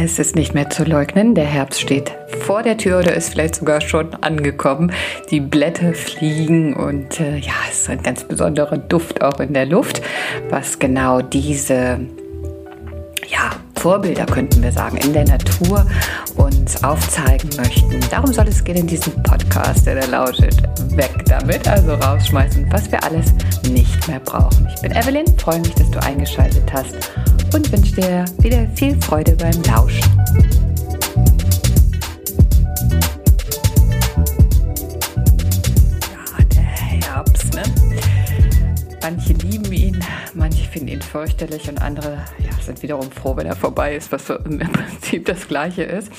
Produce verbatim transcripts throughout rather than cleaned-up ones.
Es ist nicht mehr zu leugnen, der Herbst steht vor der Tür oder ist vielleicht sogar schon angekommen. Die Blätter fliegen und äh, ja, es ist ein ganz besonderer Duft auch in der Luft, was genau diese ja, Vorbilder, könnten wir sagen, in der Natur uns aufzeigen möchten. Darum soll es gehen in diesem Podcast, der da lautet, weg damit, also rausschmeißen, was wir alles nicht mehr brauchen. Ich bin Evelyn, freue mich, dass du eingeschaltet hast. Und wünsche dir wieder viel Freude beim Lauschen. Ja, der Herbst, ne? Manche lieben ihn, manche finden ihn fürchterlich und andere ja, sind wiederum froh, wenn er vorbei ist, was so im Prinzip das Gleiche ist.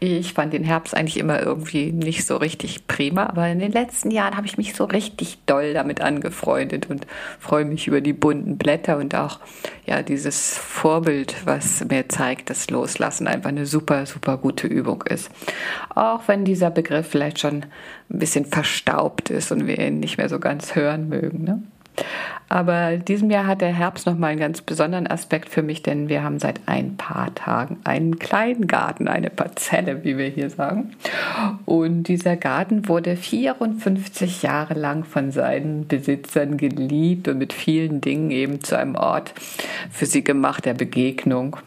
Ich fand den Herbst eigentlich immer irgendwie nicht so richtig prima, aber in den letzten Jahren habe ich mich so richtig doll damit angefreundet und freue mich über die bunten Blätter und auch ja dieses Vorbild, was mir zeigt, dass Loslassen einfach eine super, super gute Übung ist. Auch wenn dieser Begriff vielleicht schon ein bisschen verstaubt ist und wir ihn nicht mehr so ganz hören mögen, ne? Aber in diesem Jahr hat der Herbst nochmal einen ganz besonderen Aspekt für mich, denn wir haben seit ein paar Tagen einen kleinen Garten, eine Parzelle, wie wir hier sagen. Und dieser Garten wurde vierundfünfzig Jahre lang von seinen Besitzern geliebt und mit vielen Dingen eben zu einem Ort für sie gemacht, der Begegnung.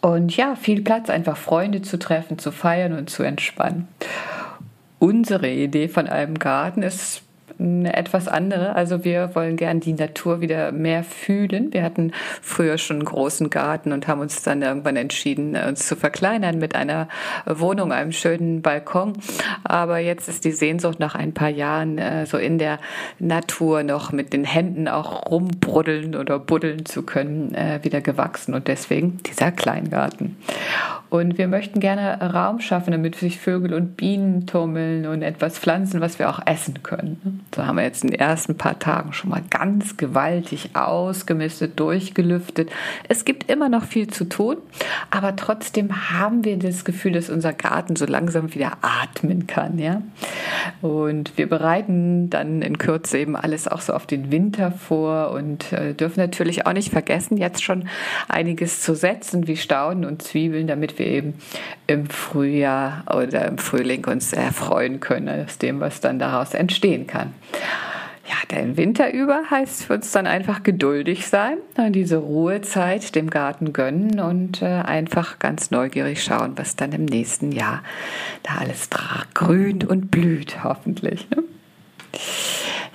Und ja, viel Platz, einfach Freunde zu treffen, zu feiern und zu entspannen. Unsere Idee von einem Garten ist eine etwas andere. Also wir wollen gern die Natur wieder mehr fühlen. Wir hatten früher schon einen großen Garten und haben uns dann irgendwann entschieden, uns zu verkleinern mit einer Wohnung, einem schönen Balkon. Aber jetzt ist die Sehnsucht nach ein paar Jahren äh, so in der Natur noch mit den Händen auch rumbruddeln oder buddeln zu können, äh, wieder gewachsen. Und deswegen dieser Kleingarten. Und wir möchten gerne Raum schaffen, damit sich Vögel und Bienen tummeln und etwas pflanzen, was wir auch essen können. So haben wir jetzt in den ersten paar Tagen schon mal ganz gewaltig ausgemistet, durchgelüftet. Es gibt immer noch viel zu tun, aber trotzdem haben wir das Gefühl, dass unser Garten so langsam wieder atmen kann. Ja? Und wir bereiten dann in Kürze eben alles auch so auf den Winter vor und äh, dürfen natürlich auch nicht vergessen, jetzt schon einiges zu setzen, wie Stauden und Zwiebeln, damit wir eben im Frühjahr oder im Frühling uns erfreuen können aus dem, was dann daraus entstehen kann. Ja, der Winter über heißt für uns dann einfach geduldig sein, diese Ruhezeit dem Garten gönnen und äh, einfach ganz neugierig schauen, was dann im nächsten Jahr da alles grünt und blüht, hoffentlich, ne?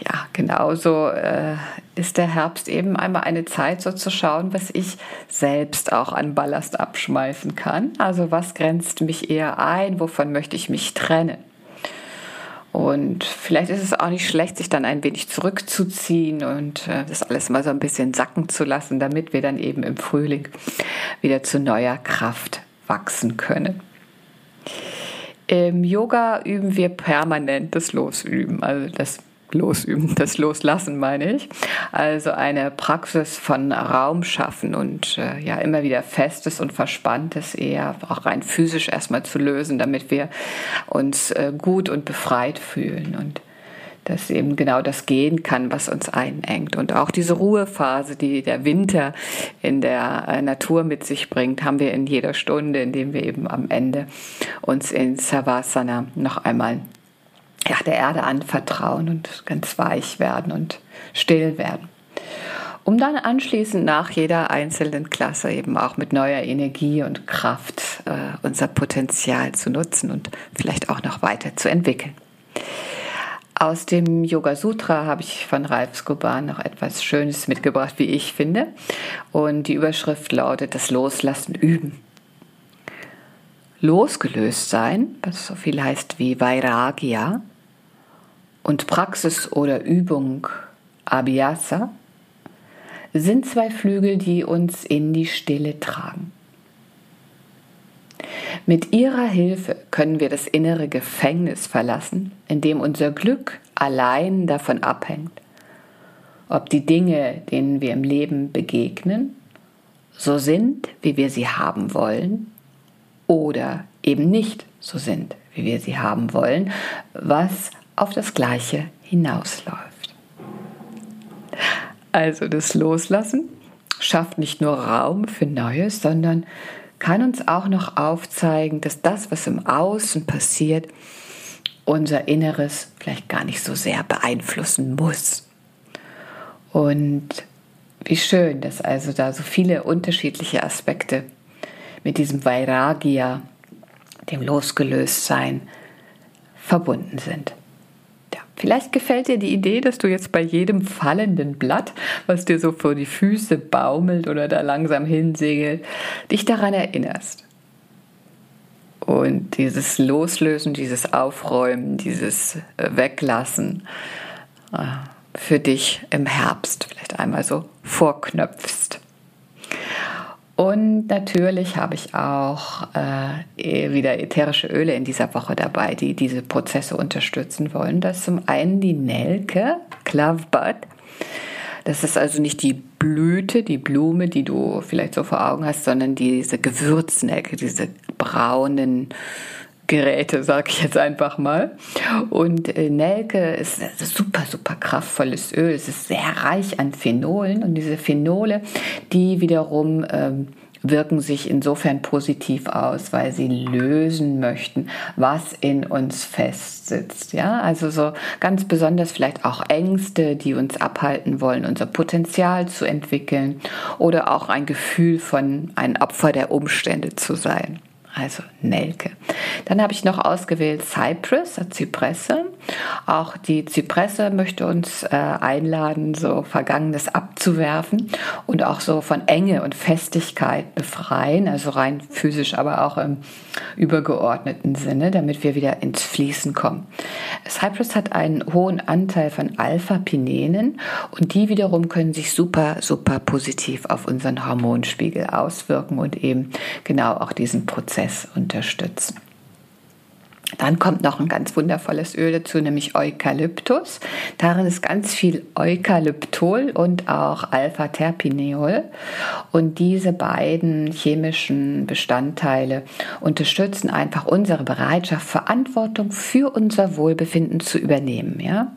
Ja, genauso äh, ist der Herbst eben einmal eine Zeit, so zu schauen, was ich selbst auch an Ballast abschmeißen kann. Also was grenzt mich eher ein, wovon möchte ich mich trennen? Und vielleicht ist es auch nicht schlecht, sich dann ein wenig zurückzuziehen und äh, das alles mal so ein bisschen sacken zu lassen, damit wir dann eben im Frühling wieder zu neuer Kraft wachsen können. Im Yoga üben wir permanent das Losüben, also das Losüben, das Loslassen meine ich. Also eine Praxis von Raum schaffen und äh, ja immer wieder Festes und Verspanntes eher auch rein physisch erstmal zu lösen, damit wir uns äh, gut und befreit fühlen und dass eben genau das gehen kann, was uns einengt. Und auch diese Ruhephase, die der Winter in der Natur mit sich bringt, haben wir in jeder Stunde, indem wir eben am Ende uns in Savasana noch einmal ja, der Erde anvertrauen und ganz weich werden und still werden. Um dann anschließend nach jeder einzelnen Klasse eben auch mit neuer Energie und Kraft äh, unser Potenzial zu nutzen und vielleicht auch noch weiter zu entwickeln. Aus dem Yoga Sutra habe ich von Ralf Skuban noch etwas Schönes mitgebracht, wie ich finde. Und die Überschrift lautet, das Loslassen üben. Losgelöst sein, was so viel heißt wie Vairagya, und Praxis oder Übung Abhyasa, sind zwei Flügel, die uns in die Stille tragen. Mit ihrer Hilfe können wir das innere Gefängnis verlassen, in dem unser Glück allein davon abhängt, ob die Dinge, denen wir im Leben begegnen, so sind, wie wir sie haben wollen, oder eben nicht so sind, wie wir sie haben wollen, was auf das Gleiche hinausläuft. Also das Loslassen schafft nicht nur Raum für Neues, sondern kann uns auch noch aufzeigen, dass das, was im Außen passiert, unser Inneres vielleicht gar nicht so sehr beeinflussen muss. Und wie schön, dass also da so viele unterschiedliche Aspekte mit diesem Vairagya, dem Losgelöstsein, verbunden sind. Ja, vielleicht gefällt dir die Idee, dass du jetzt bei jedem fallenden Blatt, was dir so vor die Füße baumelt oder da langsam hinsegelt, dich daran erinnerst. Und dieses Loslösen, dieses Aufräumen, dieses Weglassen für dich im Herbst vielleicht einmal so vorknöpfst. Und natürlich habe ich auch äh, wieder ätherische Öle in dieser Woche dabei, die diese Prozesse unterstützen wollen. Das ist zum einen die Nelke, Clovebud. Das ist also nicht die Blüte, die Blume, die du vielleicht so vor Augen hast, sondern diese Gewürznelke, diese braunen Geräte, sage ich jetzt einfach mal. Und Nelke ist ein super, super kraftvolles Öl. Es ist sehr reich an Phenolen und diese Phenole, die wiederum ähm, wirken sich insofern positiv aus, weil sie lösen möchten, was in uns festsitzt. Ja, also so ganz besonders vielleicht auch Ängste, die uns abhalten wollen, unser Potenzial zu entwickeln oder auch ein Gefühl von ein Opfer der Umstände zu sein. Also Nelke. Dann habe ich noch ausgewählt Cypress, Zypresse. Auch die Zypresse möchte uns äh, einladen, so Vergangenes abzuwerfen und auch so von Enge und Festigkeit befreien, also rein physisch, aber auch im übergeordneten Sinne, damit wir wieder ins Fließen kommen. Cypress hat einen hohen Anteil von Alpha-Pinenen und die wiederum können sich super, super positiv auf unseren Hormonspiegel auswirken und eben genau auch diesen Prozess unterstützen. Dann kommt noch ein ganz wundervolles Öl dazu, nämlich Eukalyptus. Darin ist ganz viel Eukalyptol und auch Alpha-Terpineol. Und diese beiden chemischen Bestandteile unterstützen einfach unsere Bereitschaft, Verantwortung für unser Wohlbefinden zu übernehmen. Ja?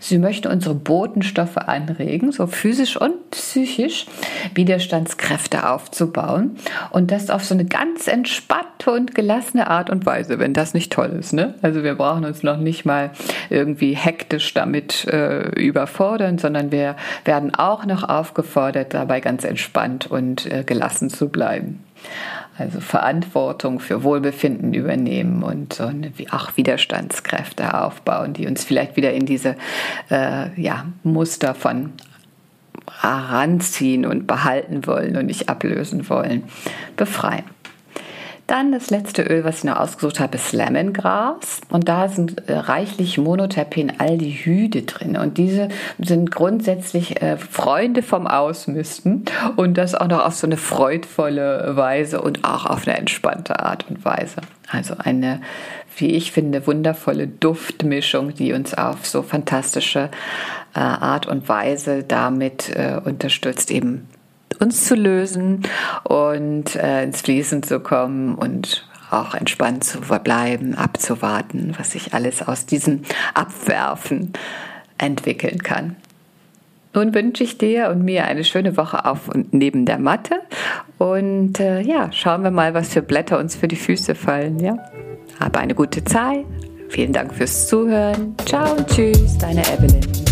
Sie möchten unsere Botenstoffe anregen, so physisch und psychisch Widerstandskräfte aufzubauen. Und das auf so eine ganz entspannte und gelassene Art und Weise, wenn das nicht toll ist. Ist, ne? Also wir brauchen uns noch nicht mal irgendwie hektisch damit äh, überfordern, sondern wir werden auch noch aufgefordert, dabei ganz entspannt und äh, gelassen zu bleiben. Also Verantwortung für Wohlbefinden übernehmen und so eine, wie auch Widerstandskräfte aufbauen, die uns vielleicht wieder in diese äh, ja, Muster von heranziehen und behalten wollen und nicht ablösen wollen, befreien. Dann das letzte Öl, was ich noch ausgesucht habe, ist Lemongrass. Und da sind reichlich Monoterpen Aldehyde drin. Und diese sind grundsätzlich äh, Freunde vom Ausmisten. Und das auch noch auf so eine freudvolle Weise und auch auf eine entspannte Art und Weise. Also eine, wie ich finde, wundervolle Duftmischung, die uns auf so fantastische äh, Art und Weise damit äh, unterstützt, eben uns zu lösen und äh, ins Fließen zu kommen und auch entspannt zu bleiben, abzuwarten, was sich alles aus diesem Abwerfen entwickeln kann. Nun wünsche ich dir und mir eine schöne Woche auf und neben der Matte und äh, ja, schauen wir mal, was für Blätter uns für die Füße fallen. Ja? Habe eine gute Zeit, vielen Dank fürs Zuhören, ciao und tschüss, deine Evelyn.